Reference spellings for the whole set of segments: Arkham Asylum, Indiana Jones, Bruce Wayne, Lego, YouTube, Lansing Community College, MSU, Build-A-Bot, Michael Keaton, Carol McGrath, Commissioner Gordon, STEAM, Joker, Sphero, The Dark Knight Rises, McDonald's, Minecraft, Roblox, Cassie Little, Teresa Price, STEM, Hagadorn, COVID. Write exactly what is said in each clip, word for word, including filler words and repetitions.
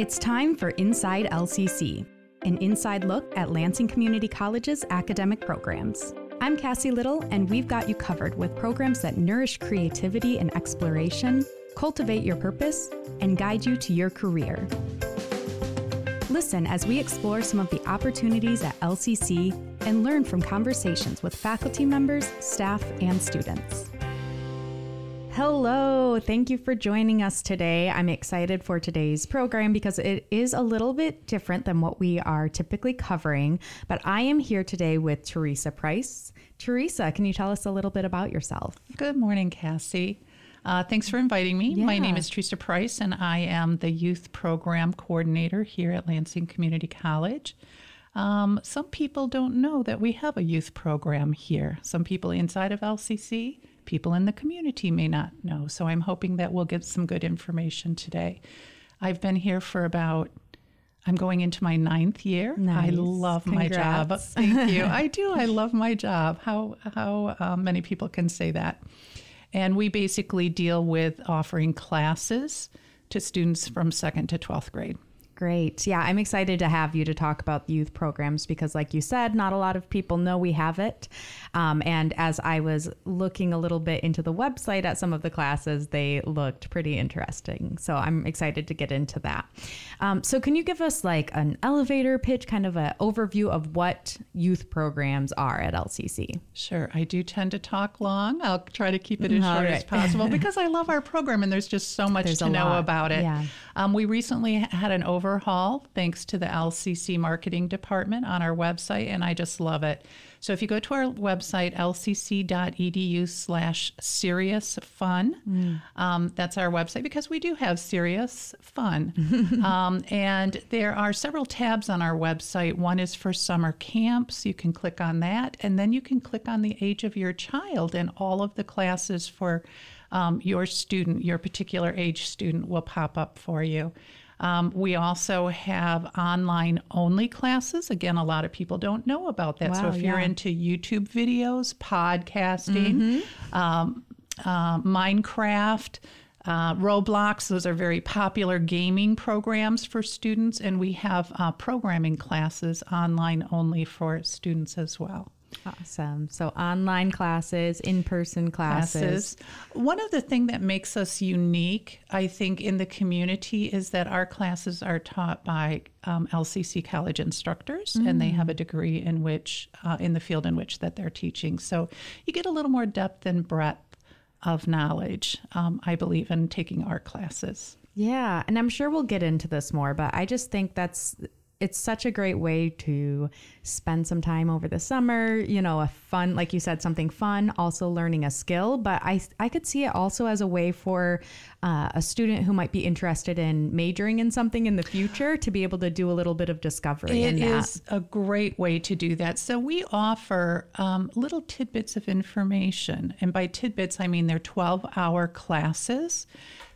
It's time for Inside L C C, an inside look at Lansing Community College's academic programs. I'm Cassie Little, and we've got you covered with programs that nourish creativity and exploration, cultivate your purpose, and guide you to your career. Listen as we explore some of the opportunities at L C C and learn from conversations with faculty members, staff, and students. Hello, thank you for joining us today. I'm excited for today's program because it is a little bit different than what we are typically covering, but I am here today with Teresa Price. Teresa, can you tell us a little bit about yourself? Good morning, Cassie. Uh, thanks for inviting me. Yeah. My name is Teresa Price, and I am the Youth Program Coordinator here at Lansing Community College. Um, some people don't know that we have a youth program here. Some people inside of L C C, people in the community may not know, so I'm hoping that we'll get some good information today. I've been here for about, I'm going into my ninth year. Nice. I love Congrats. my job. Thank you. I do. I love my job. How, how uh, many people can say that? And we basically deal with offering classes to students from second to twelfth grade. Great. Yeah, I'm excited to have you to talk about youth programs because, like you said, not a lot of people know we have it. Um, and as I was looking a little bit into the website at some of the classes, they looked pretty interesting. So I'm excited to get into that. Um, so can you give us like an elevator pitch, kind of an overview of what youth programs are at L C C? Sure. I do tend to talk long. I'll try to keep it as All short right. as possible because I love our program and there's just so much there's to know lot. about it. Yeah. Um, we recently had an over Overhaul, thanks to the L C C marketing department on our website, and I just love it. So if you go to our website, L C C dot E D U slash serious fun, mm. um, that's our website because we do have serious fun. um, and there are several tabs on our website. One is for summer camps. You can click on that, and then you can click on the age of your child, and all of the classes for um, your student, your particular age student, will pop up for you. Um, we also have online-only classes. Again, a lot of people don't know about that. Wow, so if yeah. you're into YouTube videos, podcasting, mm-hmm. um, uh, Minecraft, uh, Roblox, those are very popular gaming programs for students. And we have uh, programming classes online-only for students as well. Awesome. So online classes, in-person classes. classes. One of the things that makes us unique, I think, in the community is that our classes are taught by um, L C C college instructors, mm. and they have a degree in which, uh, in the field in which that they're teaching. So you get a little more depth and breadth of knowledge, um, I believe, in taking our classes. Yeah. And I'm sure we'll get into this more, but I just think that's... it's such a great way to spend some time over the summer, you know, a fun, like you said, something fun, also learning a skill. But I I could see it also as a way for uh, a student who might be interested in majoring in something in the future to be able to do a little bit of discovery in that. It is a great way to do that. So we offer um, little tidbits of information. And by tidbits, I mean they're twelve-hour classes.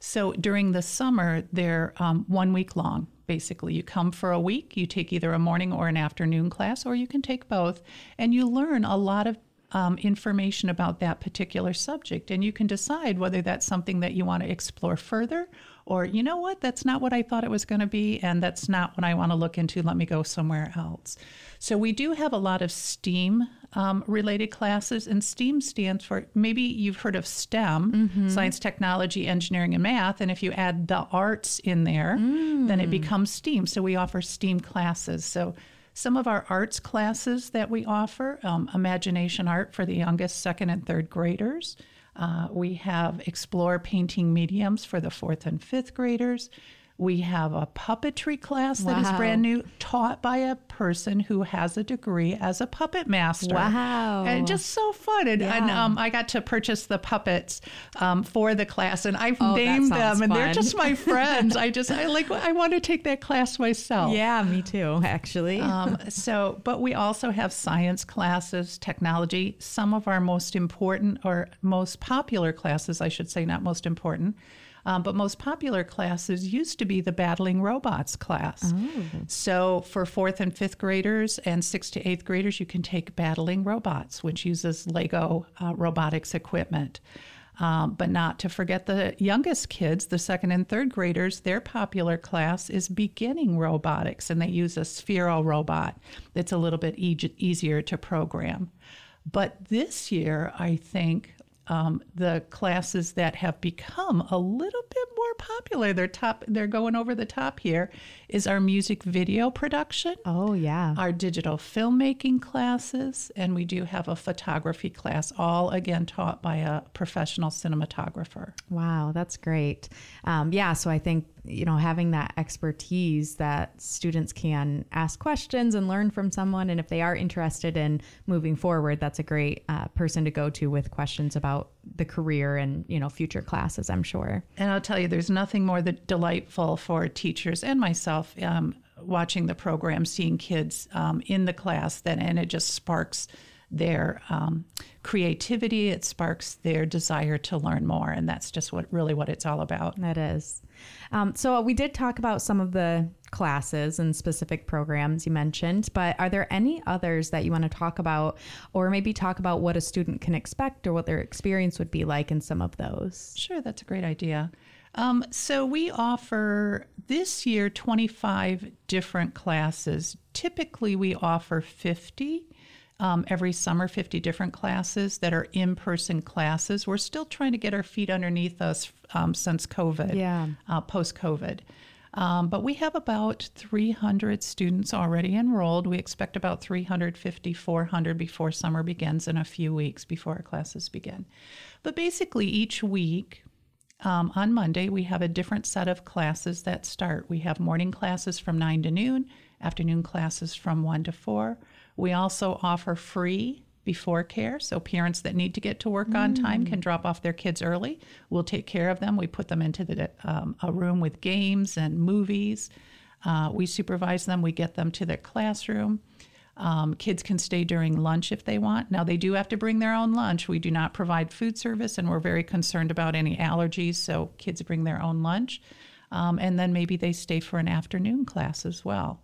So during the summer, they're um, one week long. Basically, you come for a week, you take either a morning or an afternoon class, or you can take both, and you learn a lot of um, information about that particular subject. And you can decide whether that's something that you want to explore further, or, you know what, that's not what I thought it was going to be, and that's not what I want to look into. Let me go somewhere else. So we do have a lot of STEAM um, related classes, and STEAM stands for, maybe you've heard of STEM, mm-hmm. science, technology, engineering, and math, and if you add the arts in there, mm. then it becomes STEAM. So we offer STEAM classes. So some of our arts classes that we offer, um, imagination art for the youngest, second and third graders. Uh, we have explore painting mediums for the fourth and fifth graders. We have a puppetry class that wow. is brand new, taught by a person who has a degree as a puppet master. Wow. And just so fun. And, yeah. and um, I got to purchase the puppets um, for the class, and I've oh, named them, and fun. they're just my friends. I just, I like, I want to take that class myself. Yeah, me too, actually. um, so, but we also have science classes, technology. Some of our most important or most popular classes, I should say, not most important, Um, but most popular classes used to be the battling robots class. Oh. So for fourth and fifth graders and sixth to eighth graders, you can take battling robots, which uses Lego uh, robotics equipment. Um, but not to forget the youngest kids, the second and third graders, their popular class is beginning robotics, and they use a Sphero robot that's a little bit e- easier to program. But this year, I think um, the classes that have become a little bit more popular, they're top, they're going over the top here, is our music video production. Oh, yeah. Our digital filmmaking classes. And we do have a photography class, all again taught by a professional cinematographer. Wow, that's great. Um, yeah, so I think, you know, having that expertise that students can ask questions and learn from someone. And if they are interested in moving forward, that's a great uh, person to go to with questions about the career and, you know, future classes, I'm sure. And I'll tell you, there's nothing more that delightful for teachers and myself um, watching the program, seeing kids um, in the class, that, and it just sparks their um, creativity. It sparks their desire to learn more. And that's just what really what it's all about. That is. Um, so we did talk about some of the classes and specific programs you mentioned, but are there any others that you want to talk about, or maybe talk about what a student can expect or what their experience would be like in some of those? Sure, that's a great idea. Um, so we offer this year twenty-five different classes. Typically we offer fifty Um, every summer, fifty different classes that are in-person classes. We're still trying to get our feet underneath us um, since COVID, yeah. uh, post-COVID. Um, but we have about three hundred students already enrolled. We expect about three hundred fifty, four hundred before summer begins, in a few weeks before our classes begin. But basically each week, um, on Monday, we have a different set of classes that start. We have morning classes from nine to noon, afternoon classes from one to four. We also offer free before care, so parents that need to get to work on time can drop off their kids early. We'll take care of them. We put them into the, um, a room with games and movies. Uh, we supervise them. We get them to their classroom. Um, kids can stay during lunch if they want. Now, they do have to bring their own lunch. We do not provide food service, and we're very concerned about any allergies, so kids bring their own lunch. Um, and then maybe they stay for an afternoon class as well.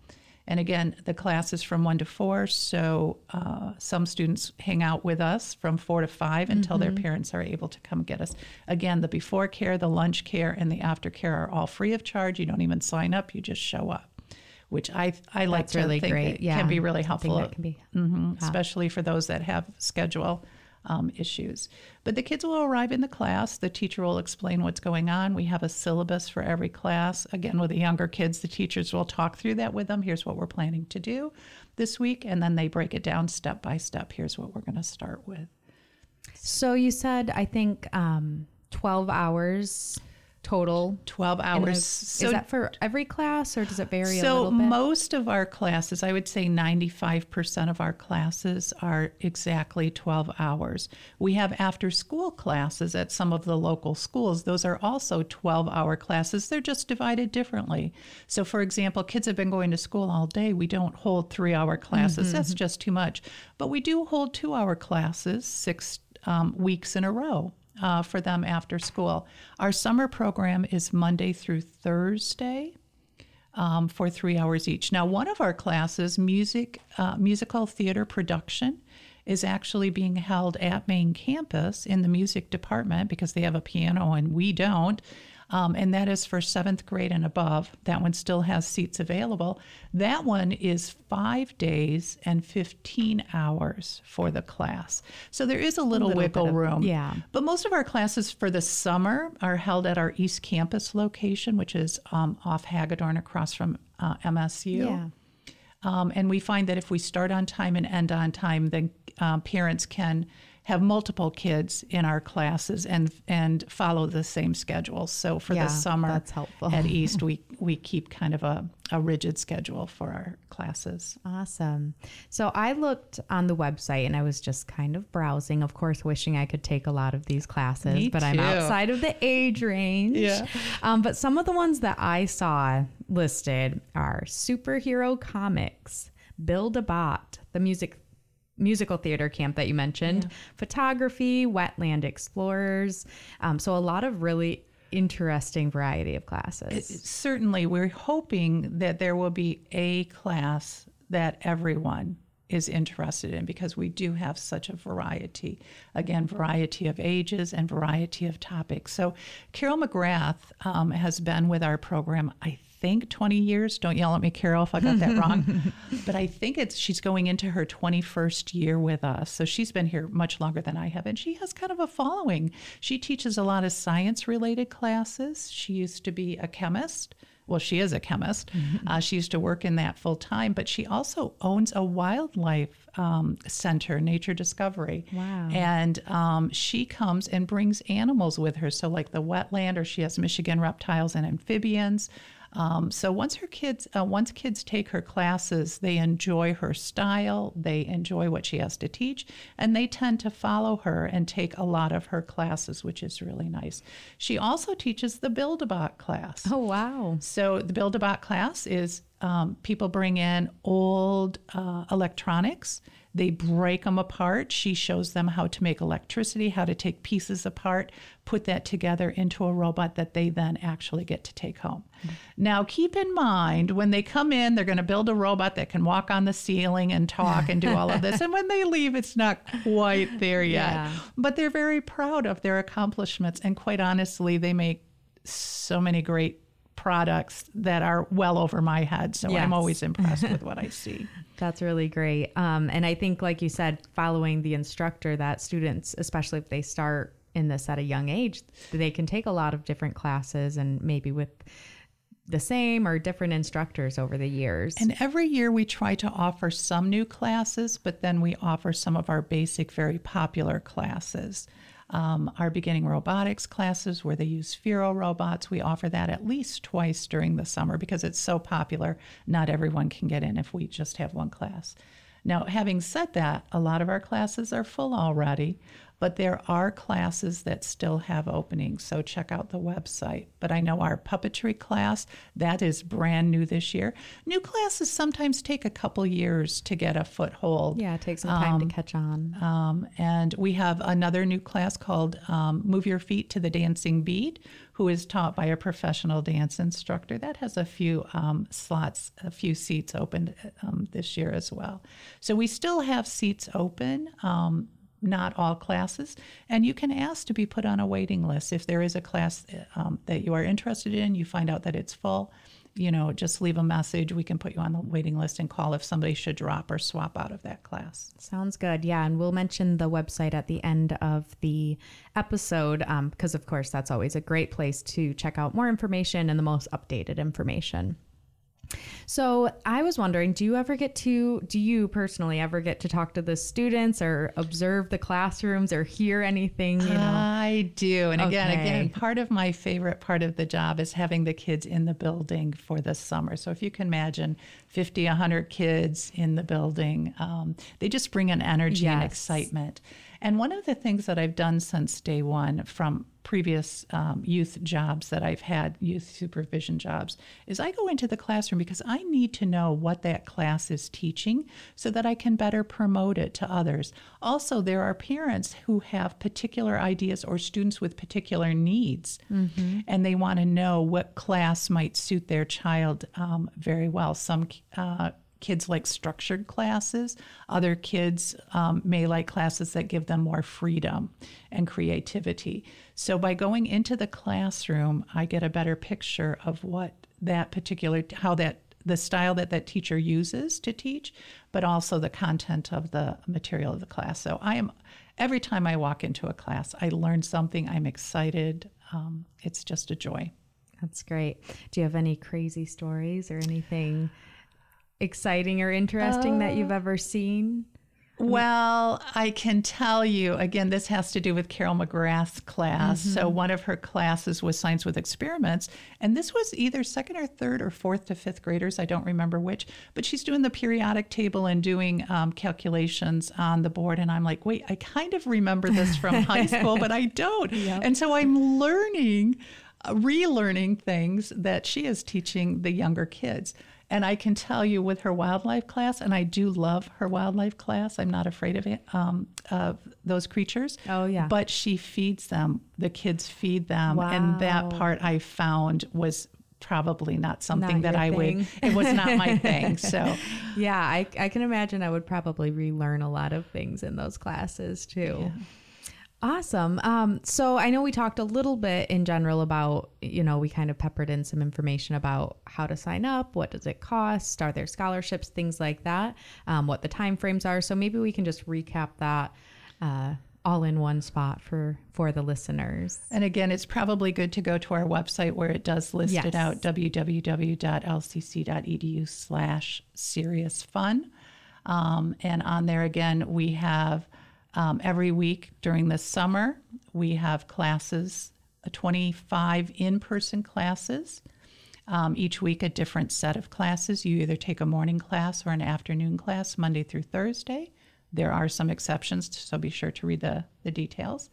And again, the class is from one to four, so uh, some students hang out with us from four to five until mm-hmm. their parents are able to come get us. Again, the before care, the lunch care, and the after care are all free of charge. You don't even sign up, you just show up, which I I That's like to really think great. Yeah. can be really helpful, that can be, mm-hmm, yeah. especially for those that have schedule um, issues. But the kids will arrive in the class. The teacher will explain what's going on. We have a syllabus for every class. Again, with the younger kids, the teachers will talk through that with them. Here's what we're planning to do this week. And then they break it down step by step. Here's what we're going to start with. So you said, I think, um, twelve hours total. twelve hours. A, so is that for every class, or does it vary so a little bit? So most of our classes, I would say ninety-five percent of our classes are exactly twelve hours. We have after school classes at some of the local schools. Those are also twelve hour classes. They're just divided differently. So for example, kids have been going to school all day. We don't hold three hour classes. Mm-hmm. That's just too much. But we do hold two hour classes six um, weeks in a row. Uh, for them after school. Our summer program is Monday through Thursday um, for three hours each. Now, one of our classes, music, uh, musical theater production, is actually being held at main campus in the music department, because they have a piano and we don't. Um, and that is for seventh grade and above. That one still has seats available. That one is five days and fifteen hours for the class. So there is a little, a little wiggle of, room. Yeah. But most of our classes for the summer are held at our East Campus location, which is um, off Hagadorn across from uh, M S U. Yeah. Um, and we find that if we start on time and end on time, then uh, parents can have multiple kids in our classes and and follow the same schedule. So for yeah, the summer that's helpful. At East, we, we keep kind of a, a rigid schedule for our classes. Awesome. So I looked on the website and I was just kind of browsing, of course, wishing I could take a lot of these classes, Me but too. I'm outside of the age range. Yeah. Um, but some of the ones that I saw listed are superhero comics, Build-A-Bot, the music musical theater camp that you mentioned, yeah. photography, wetland explorers. Um, so a lot of really interesting variety of classes. It, certainly, we're hoping that there will be a class that everyone is interested in, because we do have such a variety, again, variety of ages and variety of topics. So Carol McGrath um, has been with our program, I think, twenty years. Don't yell at me, Carol, if I got that wrong. But I think it's she's going into her twenty-first year with us. So she's been here much longer than I have. And she has kind of a following. She teaches a lot of science-related classes. She used to be a chemist. Well, she is a chemist. Mm-hmm. Uh, she used to work in that full time, but she also owns a wildlife um, center, Nature Discovery. Wow. And um, she comes and brings animals with her. So like the wetland, or she has Michigan reptiles and amphibians. Um, so once her kids, uh, once kids take her classes, they enjoy her style, they enjoy what she has to teach, and they tend to follow her and take a lot of her classes, which is really nice. She also teaches the Build-A-Bot class. Oh, wow. So the Build-A-Bot class is um, people bring in old uh, electronics. They break them apart. She shows them how to make electricity, how to take pieces apart, put that together into a robot that they then actually get to take home. Mm-hmm. Now, keep in mind, when they come in, they're going to build a robot that can walk on the ceiling and talk and do all of this. And when they leave, it's not quite there yet. Yeah. But they're very proud of their accomplishments. And quite honestly, they make so many great products that are well over my head. So yes. I'm always impressed with what I see. That's really great. Um, and I think, like you said, following the instructor, that students, especially if they start in this at a young age, they can take a lot of different classes, and maybe with the same or different instructors over the years. And every year we try to offer some new classes, but then we offer some of our basic, very popular classes. Um, our beginning robotics classes, where they use Sphero robots, we offer that at least twice during the summer because it's so popular. Not everyone can get in if we just have one class. Now, having said that, a lot of our classes are full already, but there are classes that still have openings, so check out the website. But I know our puppetry class, that is brand new this year. New classes sometimes take a couple years to get a foothold. Yeah, it takes some time um, to catch on. Um, and we have another new class called um, Move Your Feet to the Dancing Beat, who is taught by a professional dance instructor. That has a few um, slots, a few seats opened um, this year as well. So we still have seats open. Um, not all classes, and you can ask to be put on a waiting list. If there is a class um, that you are interested in, you find out that it's full, you know, just leave a message. We can put you on the waiting list and call if somebody should drop or swap out of that class. Sounds good. Yeah. And we'll mention the website at the end of the episode, um, because of course, that's always a great place to check out more information and the most updated information. So I was wondering, do you ever get to, do you personally ever get to talk to the students or observe the classrooms or hear anything? You know? I do. And okay. again, again, part of my favorite part of the job is having the kids in the building for the summer. So if you can imagine fifty, one hundred kids in the building, um, they just bring an energy yes. and excitement. And one of the things that I've done since day one from previous um, youth jobs that I've had, youth supervision jobs, is I go into the classroom because I need to know what that class is teaching so that I can better promote it to others. Also, there are parents who have particular ideas or students with particular needs, mm-hmm. and they want to know what class might suit their child um, very well. Some uh kids like structured classes. Other kids um, may like classes that give them more freedom and creativity. So by going into the classroom, I get a better picture of what that particular, how that, the style that that teacher uses to teach, but also the content of the material of the class. So I am, every time I walk into a class, I learn something, I'm excited. Um, it's just a joy. That's great. Do you have any crazy stories or anything exciting or interesting uh, that you've ever seen? Well, I can tell you, again, this has to do with Carol McGrath's class. Mm-hmm. So one of her classes was Science with Experiments, and this was either second or third or fourth to fifth graders. I don't remember which, but she's doing the periodic table and doing um, calculations on the board. And I'm like, wait, I kind of remember this from high school, but I don't. Yep. And so I'm learning, uh, relearning things that she is teaching the younger kids. And I can tell you with her wildlife class, and I do love her wildlife class. I'm not afraid of it, um, of those creatures. Oh, yeah. But she feeds them. The kids feed them. Wow. And that part I found was probably not something not that I thing. would, it was not my thing. So yeah, I, I can imagine I would probably relearn a lot of things in those classes too. Yeah. Awesome. Um, so I know we talked a little bit in general about, you know, we kind of peppered in some information about how to sign up, what does it cost, are there scholarships, things like that, um, what the timeframes are. So maybe we can just recap that uh, all in one spot for, for the listeners. And again, it's probably good to go to our website where it does list yes. it out, w w w dot l c c dot e d u slash serious fun. Um, and on there, again, we have Um, every week during the summer, we have classes, twenty-five in-person classes, um, each week a different set of classes. You either take a morning class or an afternoon class, Monday through Thursday. There are some exceptions, so be sure to read the, the details.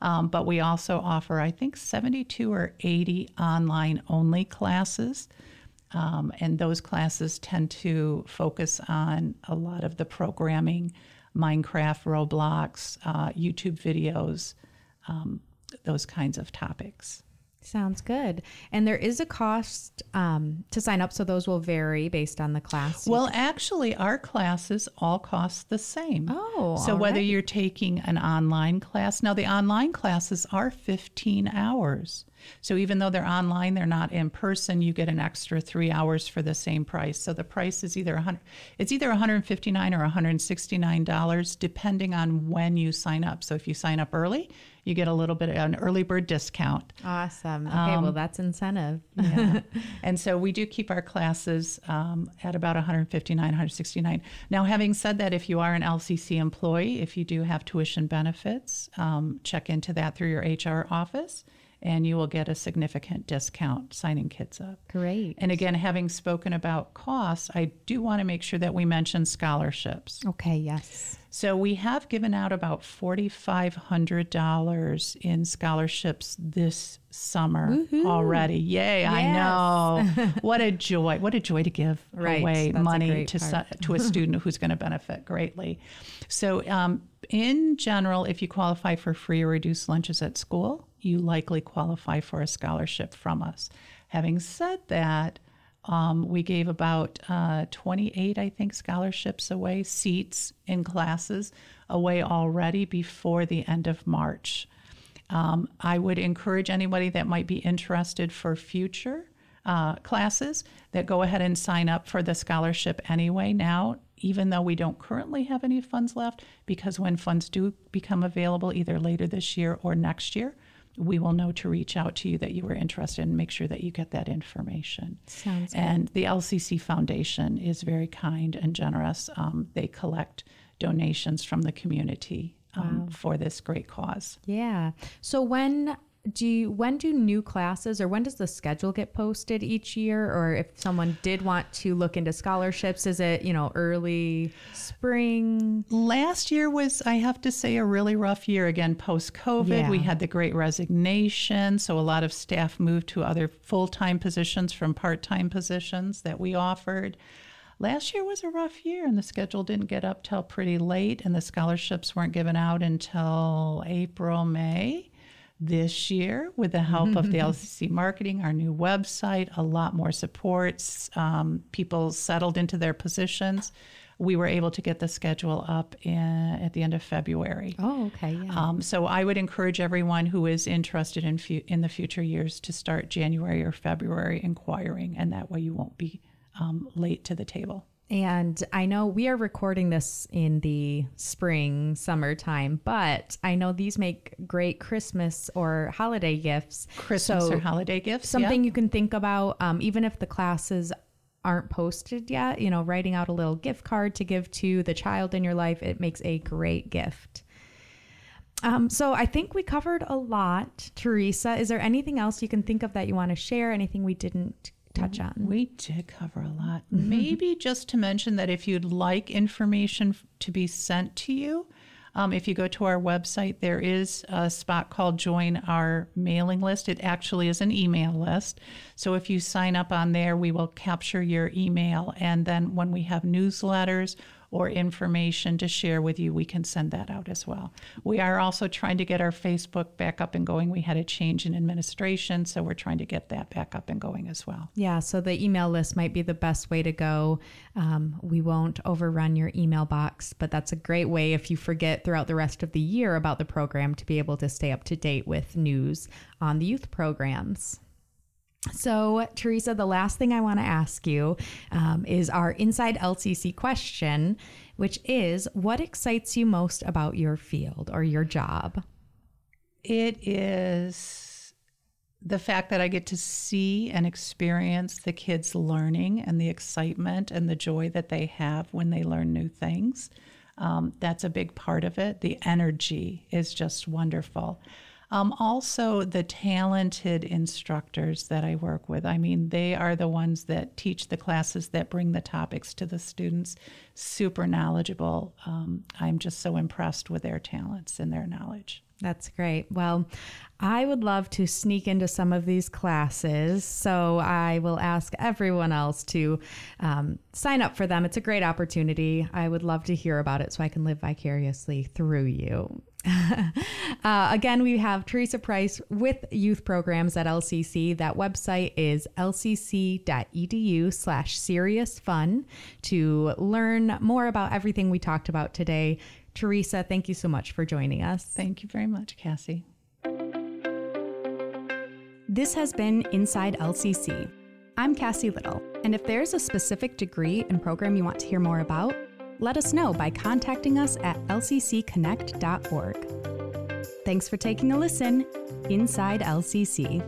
Um, but we also offer, I think, seventy-two or eighty online-only classes, um, and those classes tend to focus on a lot of the programming, Minecraft, Roblox, uh, YouTube videos, um, those kinds of topics. Sounds good. And there is a cost um, to sign up, so those will vary based on the class. Well, actually, our classes all cost the same. Oh, so whether right. you're taking an online class, now the online classes are fifteen hours. So even though they're online, they're not in person, you get an extra three hours for the same price. So the price is either one hundred, it's either one hundred fifty-nine dollars or one hundred sixty-nine dollars, depending on when you sign up. So if you sign up early, you get a little bit of an early bird discount. Awesome. Okay, um, well, that's incentive. Yeah. And so we do keep our classes um, at about one hundred fifty-nine dollars, one hundred sixty-nine dollars. Now, having said that, if you are an L C C employee, if you do have tuition benefits, um, check into that through your H R office, and you will get a significant discount signing kids up. Great. And again, having spoken about costs, I do want to make sure that we mention scholarships. Okay, yes. So we have given out about four thousand five hundred dollars in scholarships this summer Woo-hoo. already. Yay, yes. I know. What a joy. What a joy to give right. away That's money to su- to a student who's going to benefit greatly. So um, in general, if you qualify for free or reduced lunches at school, you likely qualify for a scholarship from us. Having said that, um, we gave about uh, twenty-eight, I think, scholarships away, seats in classes away already before the end of March. Um, I would encourage anybody that might be interested for future uh, classes that go ahead and sign up for the scholarship anyway now, even though we don't currently have any funds left, because when funds do become available either later this year or next year, we will know to reach out to you that you were interested and make sure that you get that information. Sounds good. And the L C C Foundation is very kind and generous. Um, they collect donations from the community um, wow. for this great cause. Yeah. So when do you, when do new classes, or when does the schedule get posted each year? Or if someone did want to look into scholarships, is it, you know, early spring? Last year was, I have to say, a really rough year. Again, post-COVID, yeah. we had the great resignation. So a lot of staff moved to other full-time positions from part-time positions that we offered. Last year was a rough year, and the schedule didn't get up till pretty late, and the scholarships weren't given out until April, May. This year, with the help of the L C C marketing, our new website, a lot more supports, um, people settled into their positions, we were able to get the schedule up in, at the end of February. Oh, okay. Yeah. Um, so I would encourage everyone who is interested in fu- in the future years to start January or February inquiring, and that way you won't be um, late to the table. And I know we are recording this in the spring, summertime, but I know these make great Christmas or holiday gifts. Christmas so or holiday gifts. Something yeah. you can think about, um, even if the classes aren't posted yet, you know, writing out a little gift card to give to the child in your life. It makes a great gift. Um, so I think we covered a lot. Teresa, is there anything else you can think of that you want to share? Anything we didn't touch on? We did cover a lot. Mm-hmm. Maybe just to mention that if you'd like information to be sent to you, um, if you go to our website, there is a spot called Join Our Mailing List. It actually is an email list. So if you sign up on there, we will capture your email. And then when we have newsletters or information to share with you, we can send that out as well. We are also trying to get our Facebook back up and going. We had a change in administration, so we're trying to get that back up and going as well. Yeah, so the email list might be the best way to go. Um, we won't overrun your email box, but that's a great way if you forget throughout the rest of the year about the program to be able to stay up to date with news on the youth programs. So, Teresa, the last thing I want to ask you um, is our Inside L C C question, which is, what excites you most about your field or your job? It is the fact that I get to see and experience the kids learning and the excitement and the joy that they have when they learn new things. Um, that's a big part of it. The energy is just wonderful. Um, also, the talented instructors that I work with. I mean, they are the ones that teach the classes, that bring the topics to the students. Super knowledgeable. Um, I'm just so impressed with their talents and their knowledge. That's great. Well, I would love to sneak into some of these classes, so I will ask everyone else to um, sign up for them. It's a great opportunity. I would love to hear about it so I can live vicariously through you. uh, again, we have Teresa Price with Youth Programs at L C C. That website is l c c dot e d u slash serious fun to learn more about everything we talked about today. Teresa, thank you so much for joining us. Thank you very much, Cassie. This has been Inside L C C. I'm Cassie Little, and if there's a specific degree and program you want to hear more about, let us know by contacting us at l c c connect dot org. Thanks for taking a listen. Inside L C C.